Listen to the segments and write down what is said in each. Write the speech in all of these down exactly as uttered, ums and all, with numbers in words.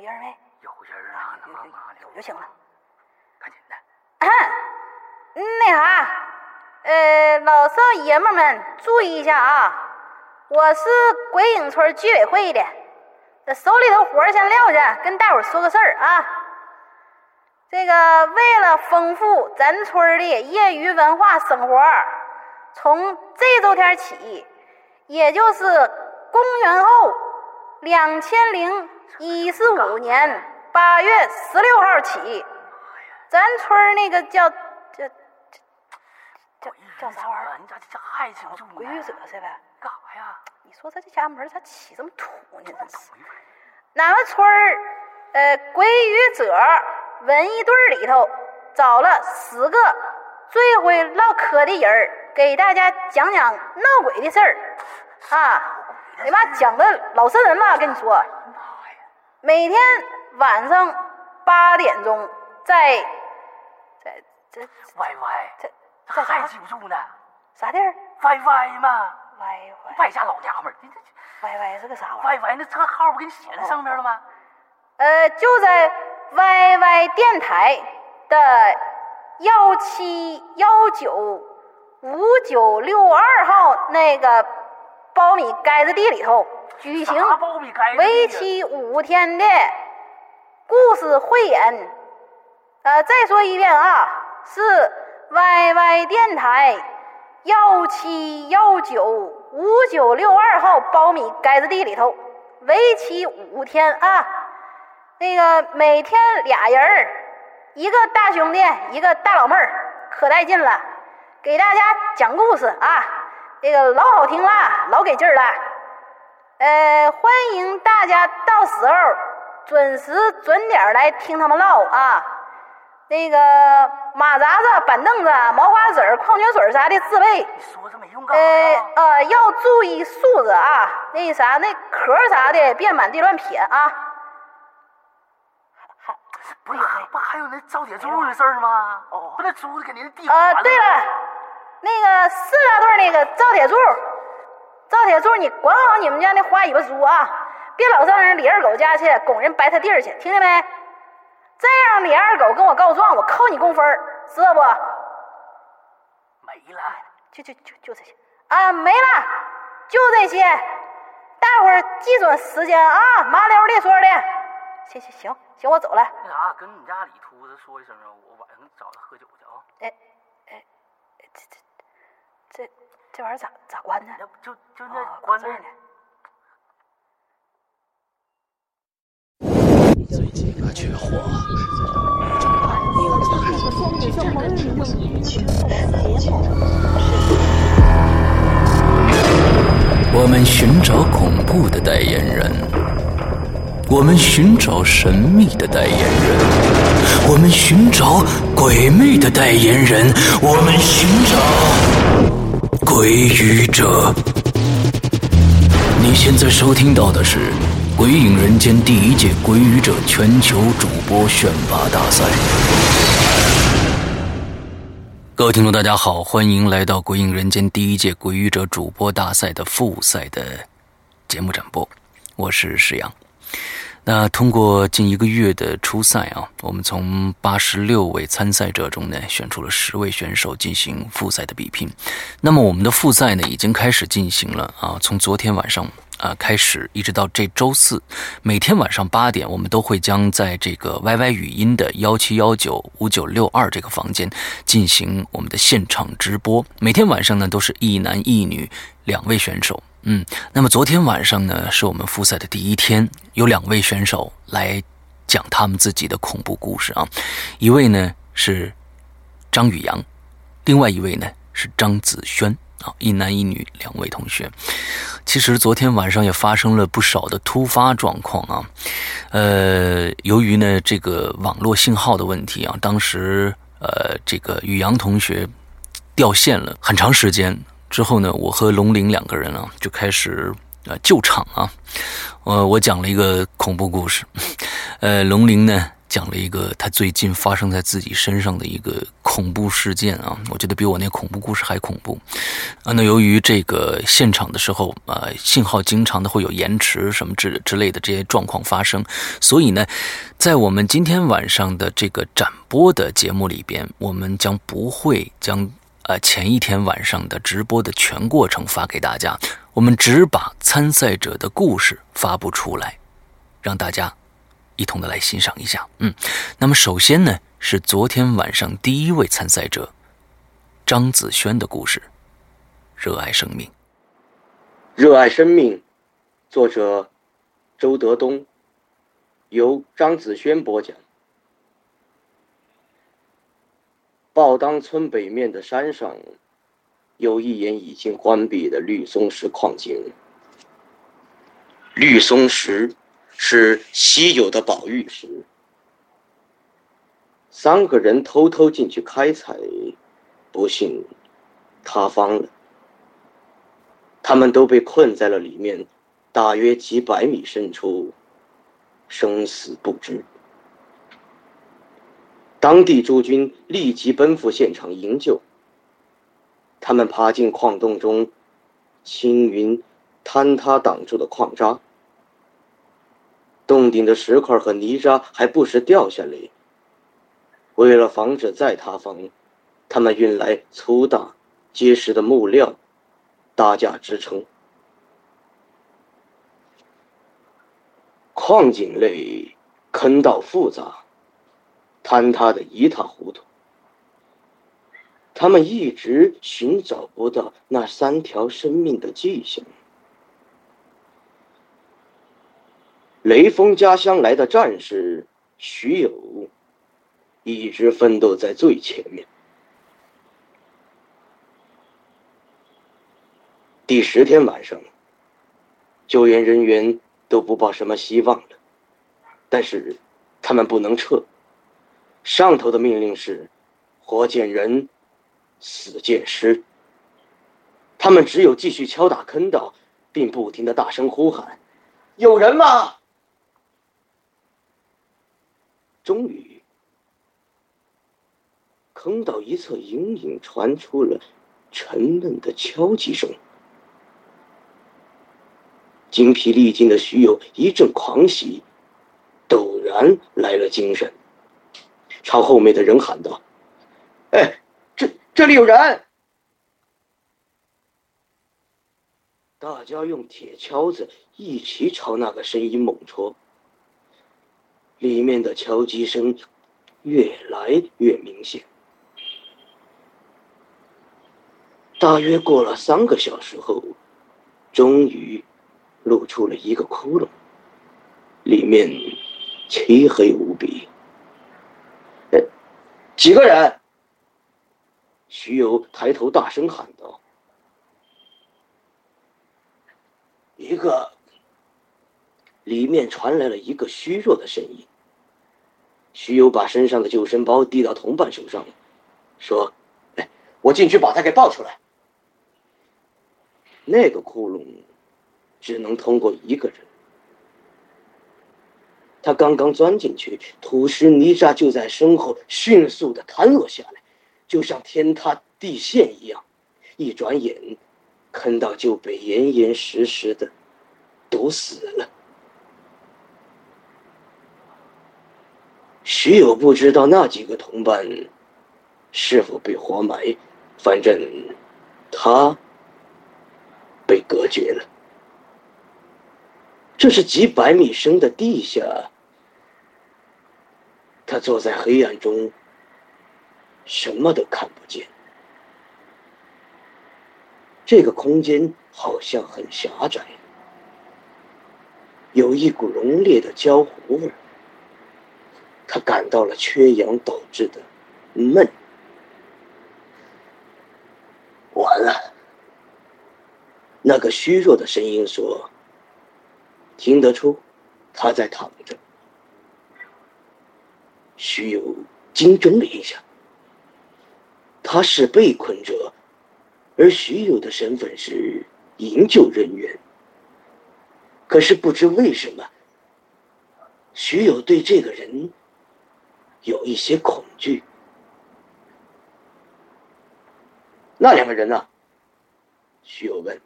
有人没？有人啊！他妈妈的，就行了，赶紧的。啊，那啥，呃，老少爷们们注意一下啊！我是鬼影村居委会的，这手里头活儿先撂下，跟大伙说个事儿啊。这个为了丰富咱村的业余文化生活，从这周天起，也就是公元后两千零一四五年八月十六号起，咱村那个叫叫叫叫啥玩意儿？你家这爱情就鬼语者是呗？干啥呀？你说他这家门咋起这么土呢？哪个村儿呃鬼语者文艺队里头找了十个最会唠嗑的人儿，给大家讲讲闹鬼的事儿啊！你妈讲的老瘆人了，跟你说，每天晚上八点钟在在在歪歪在在还记不住呢？啥地儿？歪歪嘛。歪歪，外家老娘们儿，你这歪歪是个啥玩意儿？歪歪那车号不给你写在上面了吗？呃，就在歪歪电台的幺七幺九五九六二号那个苞米盖子地里头举行为期五天的故事汇演。呃，再说一遍啊，是歪歪电台。幺七幺九五九六二号苞米盖子地里头，为期五天啊。那个每天俩人，一个大兄弟，一个大老妹儿，可带劲了，给大家讲故事啊。那个老好听啦，老给劲儿啦。呃，欢迎大家到时候准时准点来听他们唠啊。那个马扎子、板凳子、毛瓜子、矿泉水啥的自备。你说这没用干嘛？呃呃，要注意素质啊！那啥，那壳啥的别满地乱撇啊！不是，不还有那招铁柱的事儿吗？哦，不，那柱子给您递。啊，对了，那个四大队那个赵铁柱，赵铁柱，你管好你们家那花尾巴猪啊，别老上人李二狗家去拱人白他地儿去，听见没？再让李二狗跟我告状，我扣你工分儿，知道不？没了，就就就就这些啊，没了，就这些。待会儿记准时间啊，麻溜的说的。行行行行，我走了。那啥，跟你家李秃子说一声啊，我晚上找他喝酒去啊。哎哎，这这这这玩意儿咋咋关呢？就就那关这儿呢。最近那缺货，这真的挺缺货。我们寻找恐怖的代言人，我们寻找神秘的代言人，我们寻找鬼魅的代言人，我们寻找鬼语者。你现在收听到的是《鬼影人间》第一届鬼语者全球主播选拔大赛。各位听众大家好，欢迎来到《鬼影人间》第一届鬼语者主播大赛的复赛的节目展播，我是石阳。那通过近一个月的初赛啊，我们从八十六位参赛者中呢选出了十位选手进行复赛的比拼。那么我们的复赛呢已经开始进行了啊，从昨天晚上啊、呃、开始，一直到这周四，每天晚上八点，我们都会将在这个 Y Y 语音的一七一九五九六二这个房间进行我们的现场直播。每天晚上呢都是一男一女两位选手。嗯，那么昨天晚上呢是我们复赛的第一天，有两位选手来讲他们自己的恐怖故事啊。一位呢是张宇阳，另外一位呢是张子轩。啊，一男一女两位同学。其实昨天晚上也发生了不少的突发状况啊。呃，由于呢这个网络信号的问题啊，当时呃这个宇阳同学掉线了很长时间之后呢，我和龙玲两个人啊就开始呃救场啊。呃，我讲了一个恐怖故事。呃，龙玲呢讲了一个他最近发生在自己身上的一个恐怖事件啊，我觉得比我那恐怖故事还恐怖啊。那由于这个现场的时候啊、呃，信号经常的会有延迟什么之之类的这些状况发生，所以呢，在我们今天晚上的这个展播的节目里边，我们将不会将呃前一天晚上的直播的全过程发给大家，我们只把参赛者的故事发布出来，让大家一同的来欣赏一下。嗯，那么首先呢是昨天晚上第一位参赛者张子轩的故事，热爱生命。热爱生命，作者周德东，由张子轩播讲。鲍当村北面的山上有一眼已经关闭的绿松石矿井，绿松石是稀有的宝玉石，三个人偷偷进去开采，不幸塌方了，他们都被困在了里面，大约几百米深处，生死不知。当地驻军立即奔赴现场营救，他们爬进矿洞中，青云坍塌挡住的矿渣，洞顶的石块和泥渣还不时掉下来。为了防止再塌方，他们运来粗大结实的木料搭架支撑。矿井内坑道复杂，坍塌得一塌糊涂。他们一直寻找不到那三条生命的迹象。雷锋家乡来的战士徐友一直奋斗在最前面。第十天晚上，救援人员都不抱什么希望了，但是他们不能撤，上头的命令是活见人，死见尸。他们只有继续敲打坑道，并不停地大声呼喊，有人吗？终于，坑道一侧隐隐传出了沉闷的敲击声。精疲力尽的徐友一阵狂喜，陡然来了精神，朝后面的人喊道：“哎，这这里有人！”大家用铁锹子一起朝那个声音猛戳。里面的敲击声越来越明显。大约过了三个小时后，终于露出了一个窟窿，里面漆黑无比。哎，几个人？徐友抬头大声喊道：“一个。”里面传来了一个虚弱的声音。徐友把身上的救生包递到同伴手上，说：“哎，我进去把他给抱出来。”那个窟窿只能通过一个人。他刚刚钻进去，土石泥沙就在身后迅速地弹落下来，就像天塌地陷一样。一转眼，坑道就被严严实实地堵死了。徐友不知道那几个同伴是否被活埋，反正他被隔绝了。这是几百米深的地下，他坐在黑暗中，什么都看不见。这个空间好像很狭窄，有一股浓烈的焦糊味儿。他感到了缺氧导致的闷。完了，那个虚弱的声音说，听得出他在躺着。徐友惊怔了一下，他是被困者，而徐友的身份是营救人员。可是不知为什么，徐友对这个人有一些恐惧。那两个人呢？徐有问：“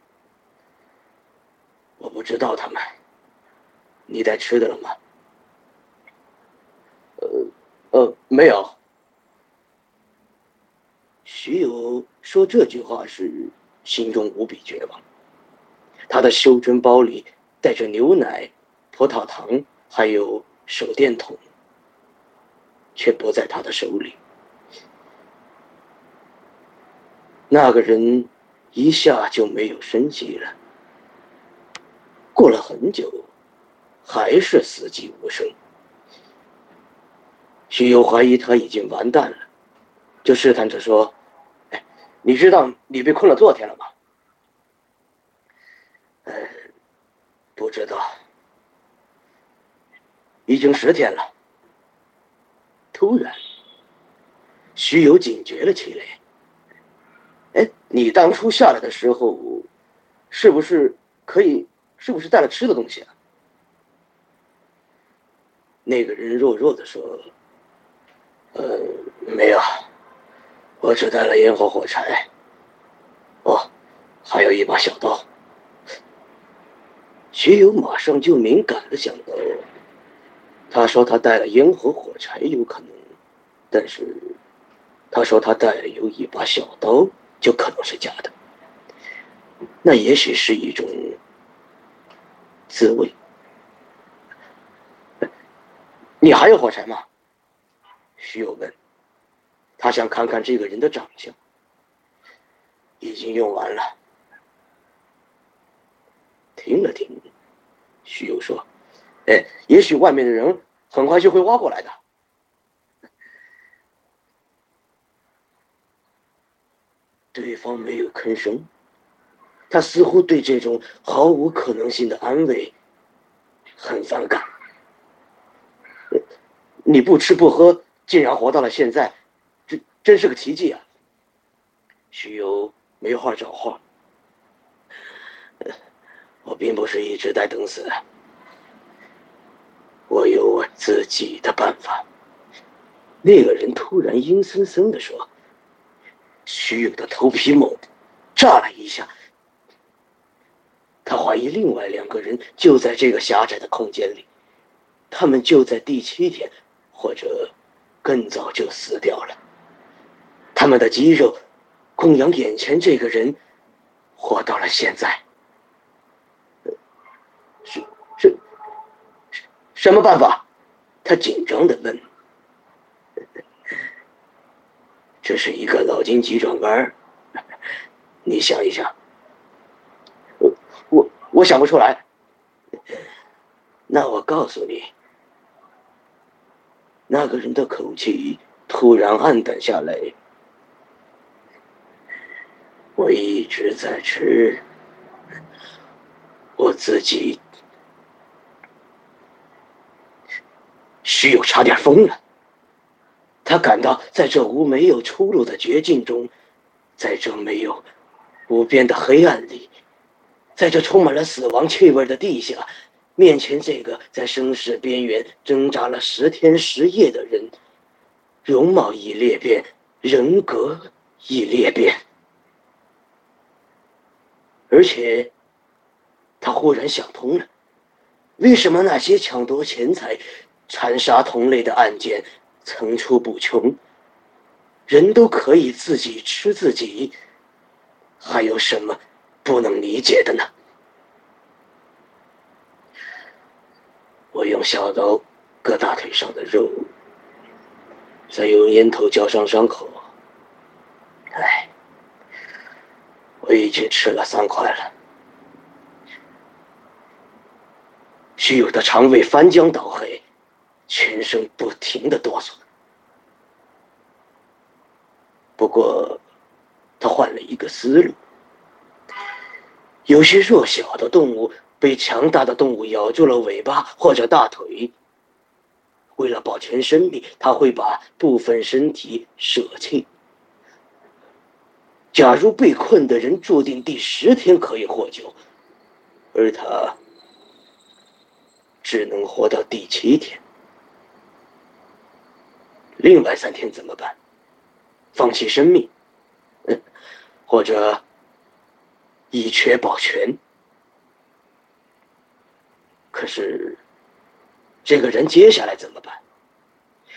我不知道他们，你带吃的了吗？”“呃呃，没有。”徐有说这句话时，心中无比绝望。他的袖珍包里带着牛奶、葡萄糖，还有手电筒，却不在他的手里。那个人一下就没有生气了。过了很久，还是死寂无声。徐有怀疑他已经完蛋了，就试探着说：“哎，你知道你被困了多天了吗？”“呃，不知道，已经十天了。”突然，徐有警觉了起来。哎，你当初下来的时候，是不是可以？是不是带了吃的东西啊？那个人弱弱的说：“呃，没有，我只带了烟火火柴，哦，还有一把小刀。”徐友马上就敏感的想到，他说他带了烟火火柴有可能，但是他说他带了有一把小刀，就可能是假的。那也许是一种滋味。“你还有火柴吗？”徐有问。他想看看这个人的长相。“已经用完了。”停了停，徐有说：“哎，也许外面的人很快就会挖过来的。”对方没有吭声，他似乎对这种毫无可能性的安慰很反感。“你不吃不喝，竟然活到了现在，这真是个奇迹啊！”徐有没话找话：“我并不是一直在等死，我有我自己的办法。”那个人突然阴森森地说。徐有的头皮猛炸了一下，他怀疑另外两个人就在这个狭窄的空间里，他们就在第七天或者更早就死掉了。他们的肌肉供养眼前这个人活到了现在。是是什么办法？他紧张地问。这是一个脑筋急转弯，你想一想。我我我想不出来。那我告诉你。那个人的口气突然暗淡下来。我一直在吃我自己。徐有差点疯了。他感到在这无没有出路的绝境中，在这没有无边的黑暗里，在这充满了死亡气味的地下，面前这个在生死边缘挣扎了十天十夜的人，容貌已裂变，人格已裂变。而且他忽然想通了，为什么那些抢夺钱财、残杀同类的案件层出不穷，人都可以自己吃自己，还有什么不能理解的呢？我用小刀割大腿上的肉，再用烟头浇上伤口。哎，我已经吃了三块了。虚有的肠胃翻江倒海，全身不停地哆嗦。不过他换了一个思路，有些弱小的动物被强大的动物咬住了尾巴或者大腿，为了保全生命，他会把部分身体舍弃。假如被困的人注定第十天可以获救，而他只能活到第七天，另外三天怎么办？放弃生命，嗯，或者以权保全。可是，这个人接下来怎么办？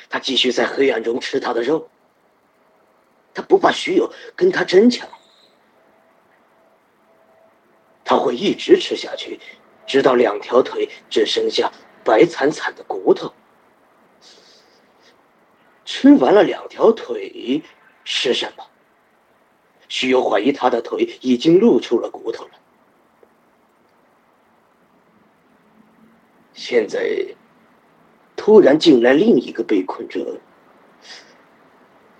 他继续在黑暗中吃他的肉，他不怕徐友跟他争抢，他会一直吃下去，直到两条腿只剩下白惨惨的骨头。吃完了两条腿，吃什么？徐友怀疑他的腿已经露出了骨头了。现在突然进来另一个被困者，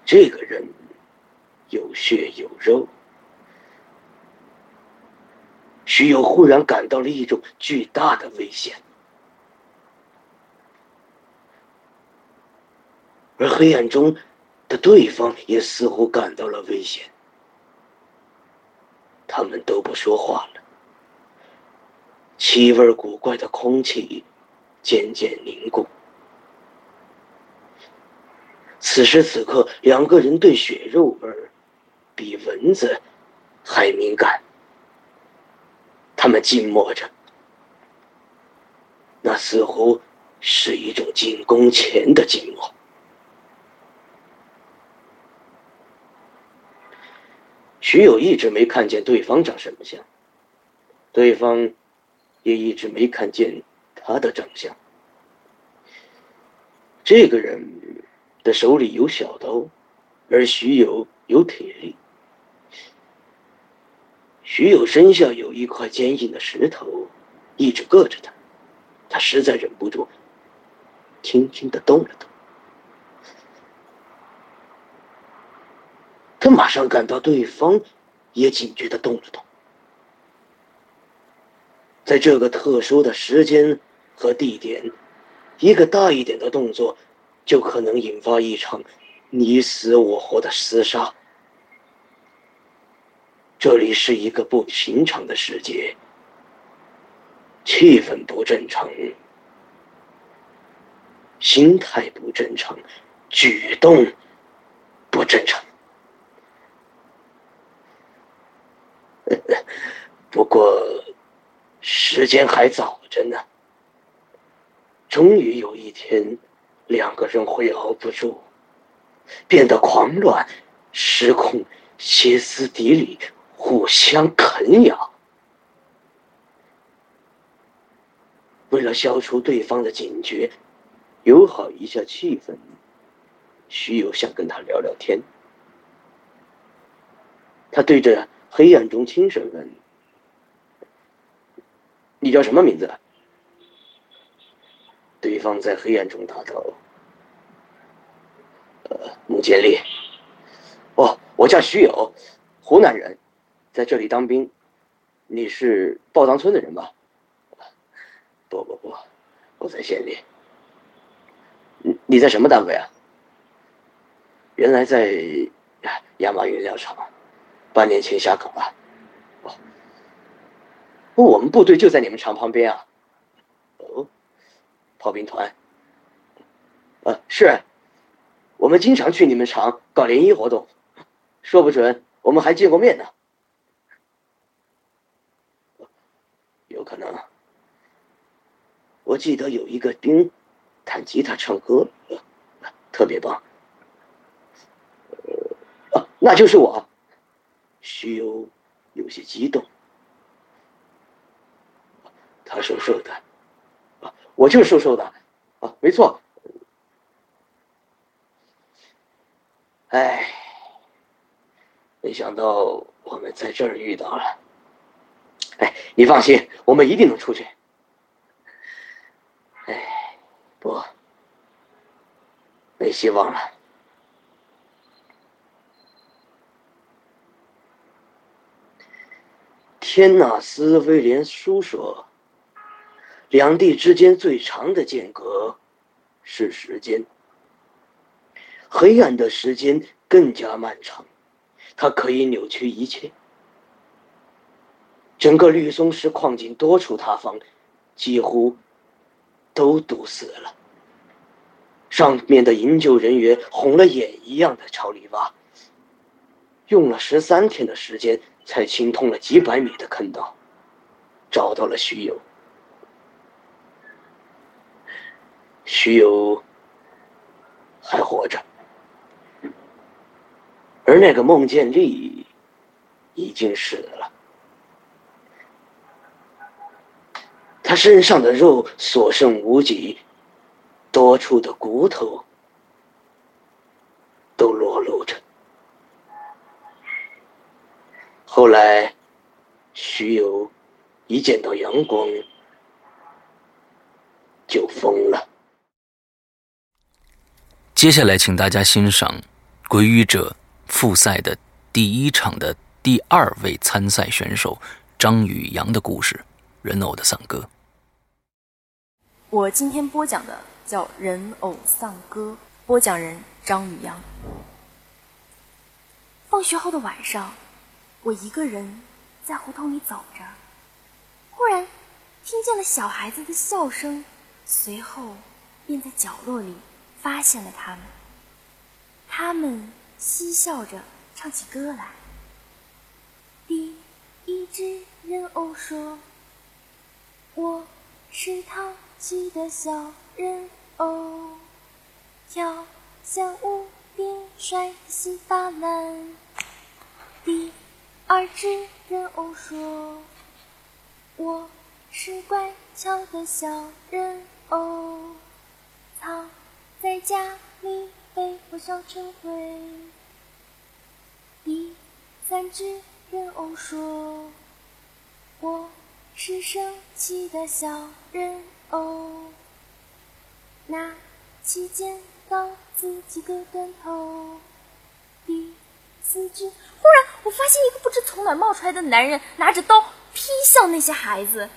这个人有血有肉。徐友忽然感到了一种巨大的危险，而黑暗中的对方也似乎感到了危险。他们都不说话了，气味古怪的空气渐渐凝固。此时此刻，两个人对血肉味比蚊子还敏感。他们静默着，那似乎是一种进攻前的静默。徐友一直没看见对方长什么相，对方也一直没看见他的长相。这个人的手里有小刀，而徐友有铁力。徐友身下有一块坚硬的石头，一直硌着他，他实在忍不住，轻轻地动了动。他马上感到对方也警觉地动了动。在这个特殊的时间和地点，一个大一点的动作就可能引发一场你死我活的厮杀。这里是一个不寻常的世界，气氛不正常，心态不正常，举动不正常。不过时间还早着呢，终于有一天两个人会熬不住，变得狂乱失控，歇斯底里，互相啃咬。为了消除对方的警觉，友好一下气氛，徐友想跟他聊聊天。他对着黑暗中轻声问：“你叫什么名字？”对方在黑暗中答道：“呃，穆建立。哦，我叫徐友，湖南人，在这里当兵。你是鲍塘村的人吧？”“不不不，我在县里。”“你你在什么单位啊？”“原来在亚麻原料厂。”“半年前下岗了。”“哦，我们部队就在你们厂旁边啊。”“哦，炮兵团。”“呃，是，我们经常去你们厂搞联谊活动，说不准我们还见过面呢。”“有可能。我记得有一个兵弹吉他唱歌，特别棒。”“呃，啊，那就是我。”徐友有些激动，他瘦瘦的，啊，我就是瘦瘦的，啊，没错。哎，没想到我们在这儿遇到了。哎，你放心，我们一定能出去。哎，不，没希望了。天纳斯·威廉斯说，两地之间最长的间隔是时间，黑暗的时间更加漫长，它可以扭曲一切。整个绿松石矿井多处塌方，几乎都堵死了。上面的营救人员红了眼一样的朝里挖，用了十三天的时间才清通了几百米的坑道，找到了徐友。徐友还活着，而那个孟建立已经死了。他身上的肉所剩无几，多出的骨头都裸露着。后来徐友一见到阳光就疯了。接下来请大家欣赏鬼语者复赛的第一场的第二位参赛选手张宇阳的故事，人偶的丧歌。我今天播讲的叫《人偶丧歌》，播讲人张宇阳。放学后的晚上，我一个人在胡同里走着，忽然听见了小孩子的笑声，随后便在角落里发现了他们。他们嬉笑着唱起歌来。第一只人偶说：“我是淘气的小人偶，跳向屋顶摔稀巴烂。”第二只人偶说：“我是乖巧的小人偶，藏在家里被火烧成灰。”第三只人偶说：“我是生气的小人偶，拿起剪刀自己割断头。”第四只，忽然我发现一个不知从哪冒出来的男人拿着刀劈向那些孩子，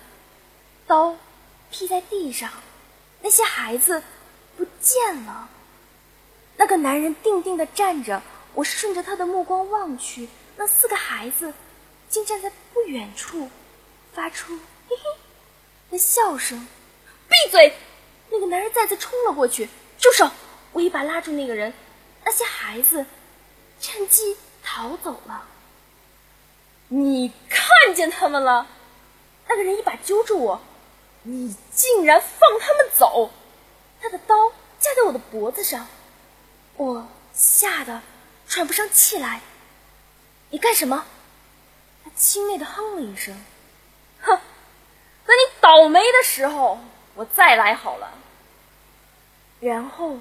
刀劈在地上，那些孩子不见了。那个男人定定地站着，我顺着他的目光望去，那四个孩子竟站在不远处，发出嘿嘿的笑声。闭嘴！那个男人再次冲了过去，住手！我一把拉住那个人，那些孩子趁机逃走了。你看见他们了？那个人一把揪住我，你竟然放他们走！他的刀架在我的脖子上，我吓得喘不上气来。你干什么？他轻蔑地哼了一声。哼，等你倒霉的时候我再来好了。然后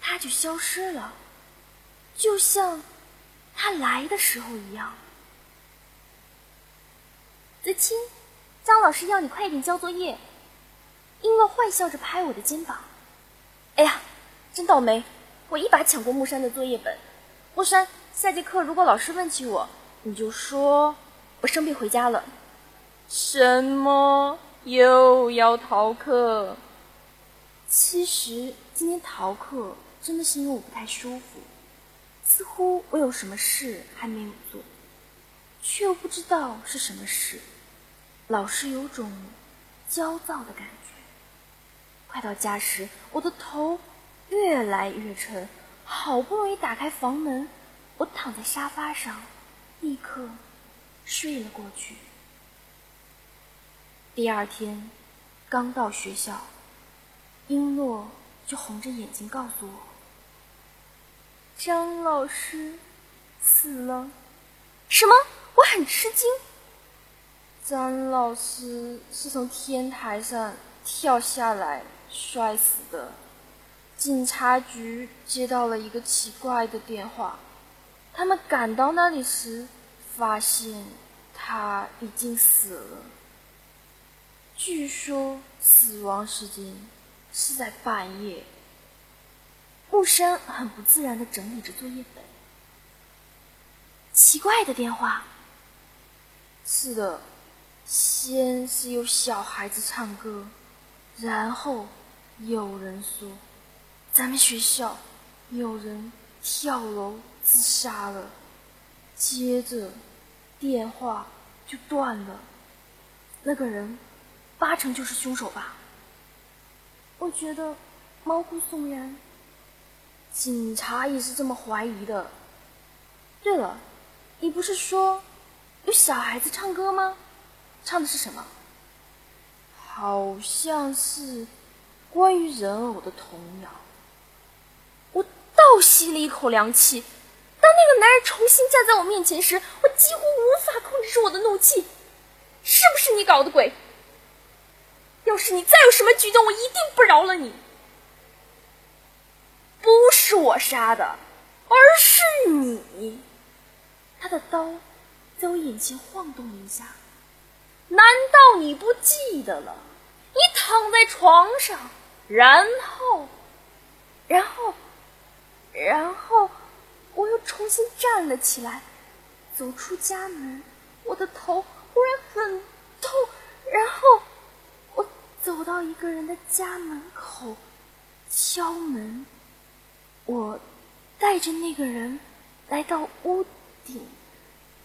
他就消失了，就像他来的时候一样。子清，张老师要你快一点交作业。英乐坏笑着拍我的肩膀。哎呀，真倒霉，我一把抢过木山的作业本。木山，下节课如果老师问起我，你就说我生病回家了。什么？又要逃课？其实今天逃课真的是因为我不太舒服，似乎我有什么事还没有做，却又不知道是什么事，老是有种焦躁的感觉。快到家时，我的头越来越沉，好不容易打开房门，我躺在沙发上立刻睡了过去。第二天刚到学校，英诺就红着眼睛告诉我，张老师死了。什么？我很吃惊。张老师是从天台上跳下来摔死的，警察局接到了一个奇怪的电话，他们赶到那里时发现他已经死了。据说死亡时间是在半夜。木山很不自然地整理着作业本。奇怪的电话。是的，先是有小孩子唱歌，然后有人说咱们学校有人跳楼自杀了，接着电话就断了。那个人八成就是凶手吧。我觉得毛骨悚然。警察也是这么怀疑的。对了，你不是说有小孩子唱歌吗？唱的是什么？好像是关于人偶的童谣。我倒吸了一口凉气。当那个男人重新站在我面前时，我几乎无法控制住我的怒气。是不是你搞的鬼？要是你再有什么举动，我一定不饶了你。不是我杀的，而是你。他的刀在我眼前晃动了一下。难道你不记得了？你躺在床上，然后，然后，然后，我又重新站了起来，走出家门，我的头忽然很痛，然后我走到一个人的家门口，敲门。我带着那个人来到屋顶，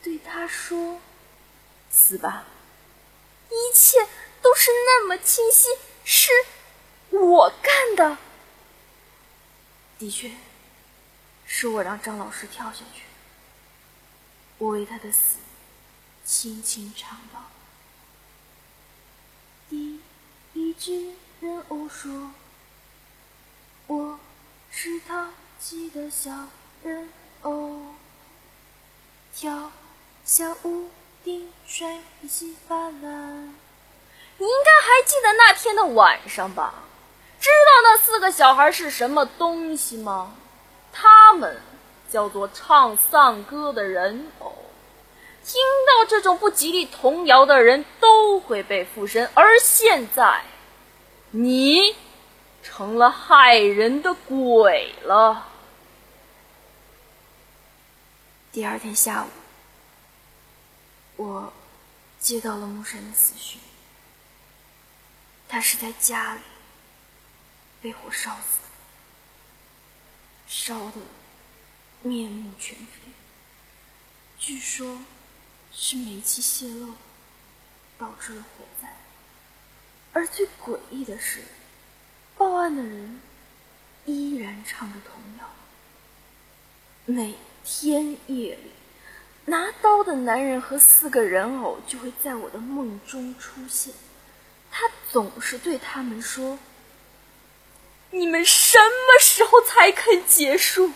对他说：“死吧！”一切都是那么清晰，是我干的。的确，是我让张老师跳下去。我为他的死轻轻唱道：“第一只人偶说，我是淘气的小人偶，跳下屋顶摔稀巴烂。”你应该还记得那天的晚上吧？知道那四个小孩是什么东西吗？他们叫做唱丧歌的人偶。听到这种不吉利童谣的人都会被附身，而现在你成了害人的鬼了。第二天下午，我接到了木山的死讯，他是在家里被火烧死的，烧得面目全非，据说是煤气泄漏导致了火灾。而最诡异的是，报案的人依然唱着童谣。每天夜里，拿刀的男人和四个人偶就会在我的梦中出现，他总是对他们说：“你们什么时候才肯结束？”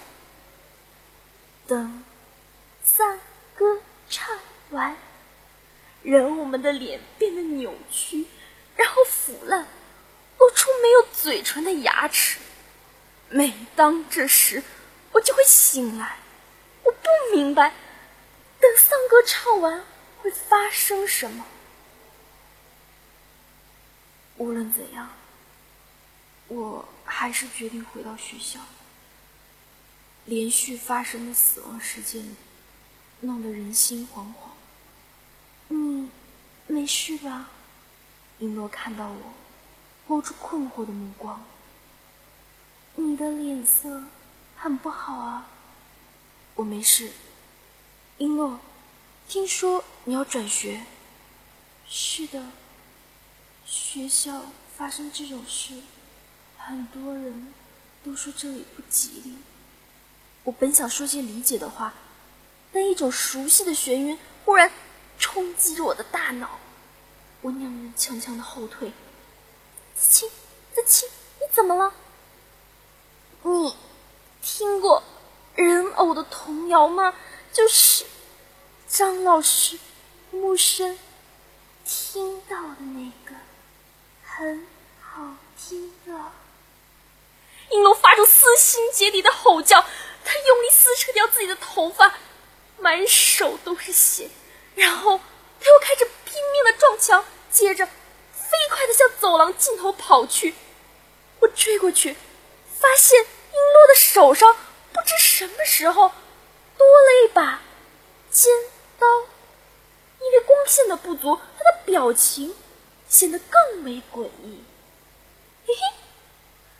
等赞歌唱完，人偶们的脸变得扭曲，然后腐烂，露出没有嘴唇的牙齿。每当这时，我就会醒来。我不明白，等丧歌唱完会发生什么。无论怎样，我还是决定回到学校。连续发生的死亡事件弄得人心惶惶。你没事吧？林洛看到我露出困惑的目光。你的脸色很不好啊。我没事。林洛，听说你要转学。是的，学校发生这种事，很多人都说这里不吉利。我本想说些理解的话，但一种熟悉的眩晕忽然冲击着我的大脑，我踉踉跄跄的后退。子清，子清，你怎么了？你听过人偶的童谣吗？就是张老师、木生听到的那个，很好听的。应龙发出撕心竭力的吼叫，他用力撕扯掉自己的头发，满手都是血，然后他又开始拼命的撞墙，接着飞快的向走廊尽头跑去。我追过去，发现璎珞的手上不知什么时候多了一把尖刀，因为光线的不足，他的表情显得更为诡异。嘿嘿，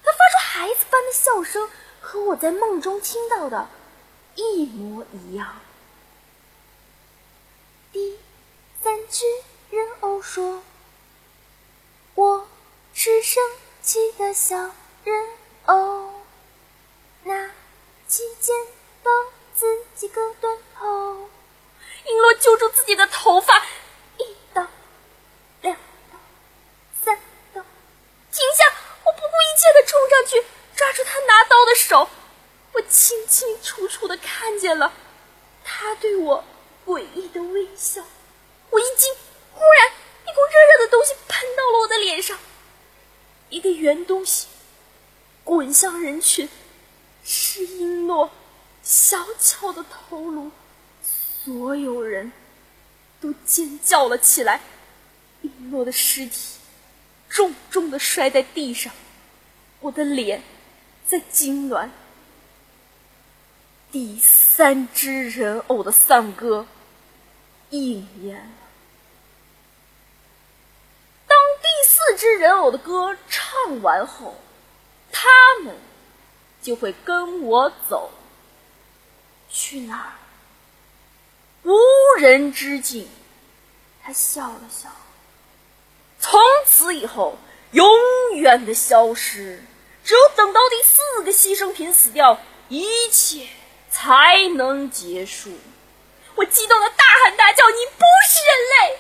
他发出孩子般的笑声，和我在梦中听到的一模一样。第三只人偶说，我是生气的小人哦，那期间抱自己个断头。璎珞揪住自己的头发，一刀，两刀，三刀，停下！我不顾一切地冲上去，抓住他拿刀的手。我清清楚楚地看见了他对我诡异的微笑。我一惊，忽然一股热热的东西喷到了我的脸上，一个圆东西滚向人群，是璎珞小巧的头颅。所有人都尖叫了起来。璎珞的尸体重重地摔在地上，我的脸在痉挛。第三只人偶的丧歌应验了。当第四只人偶的歌唱完后，他们就会跟我走。去哪儿？无人之境。他笑了笑，从此以后永远的消失，只有等到第四个牺牲品死掉，一切才能结束。我激动的大喊大叫，你不是人类！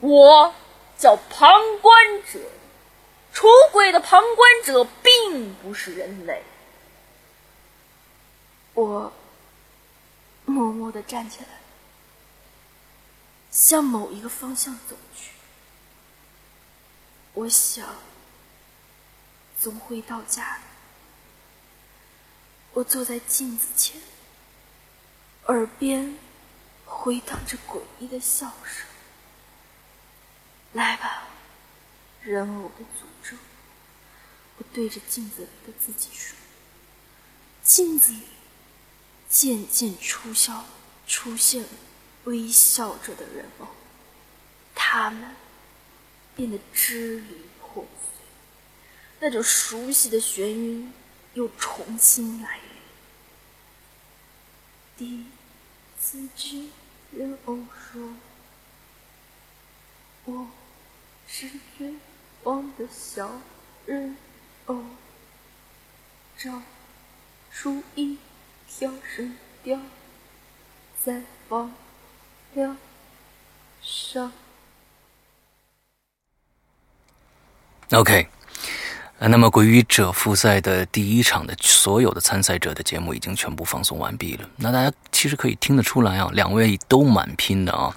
我叫旁观者，出轨的旁观者并不是人类。我默默地站起来，向某一个方向走去。我想，总会到家的。我坐在镜子前，耳边回荡着诡异的笑声。来吧，人偶的诅咒。我对着镜子里的自己说。镜子里渐渐出笑出现了微笑着的人偶，他们变得支离破碎，那种熟悉的眩晕又重新来临。第四只人偶说，我是绝望的小人偶，找出一条绳吊在房梁上。 OK， 那么鬼语者复赛的第一场的所有的参赛者的节目已经全部放送完毕了。那大家其实可以听得出来啊，两位都蛮拼的啊。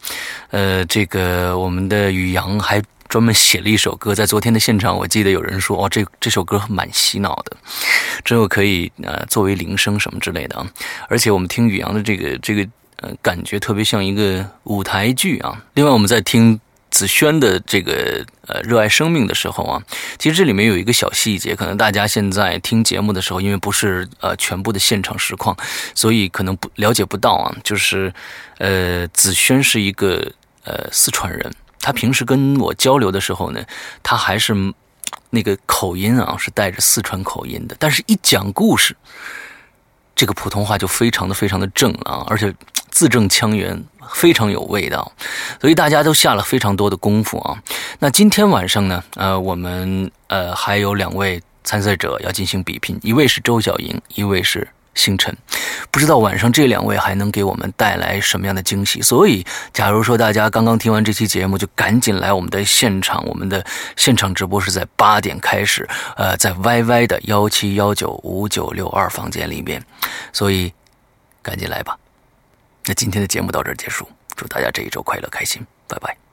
呃，这个我们的宇阳还专门写了一首歌，在昨天的现场我记得有人说，哦，这这首歌蛮洗脑的，这又可以呃作为铃声什么之类的啊。而且我们听宇阳的这个这个呃感觉特别像一个舞台剧啊。另外我们在听子轩的这个呃热爱生命的时候啊，其实这里面有一个小细节，可能大家现在听节目的时候，因为不是呃全部的现场实况，所以可能不了解不到啊。就是呃子轩是一个呃四川人。他平时跟我交流的时候呢，他还是那个口音啊，是带着四川口音的，但是一讲故事，这个普通话就非常的非常的正了啊，而且字正腔圆，非常有味道，所以大家都下了非常多的功夫啊。那今天晚上呢，呃，我们呃还有两位参赛者要进行比拼，一位是周晓莹，一位是星辰，不知道晚上这两位还能给我们带来什么样的惊喜。所以假如说大家刚刚听完这期节目，就赶紧来我们的现场，我们的现场直播是在八点开始，呃，在 Y Y 的一七一九五九六二房间里面，所以赶紧来吧。那今天的节目到这儿结束，祝大家这一周快乐开心，拜拜。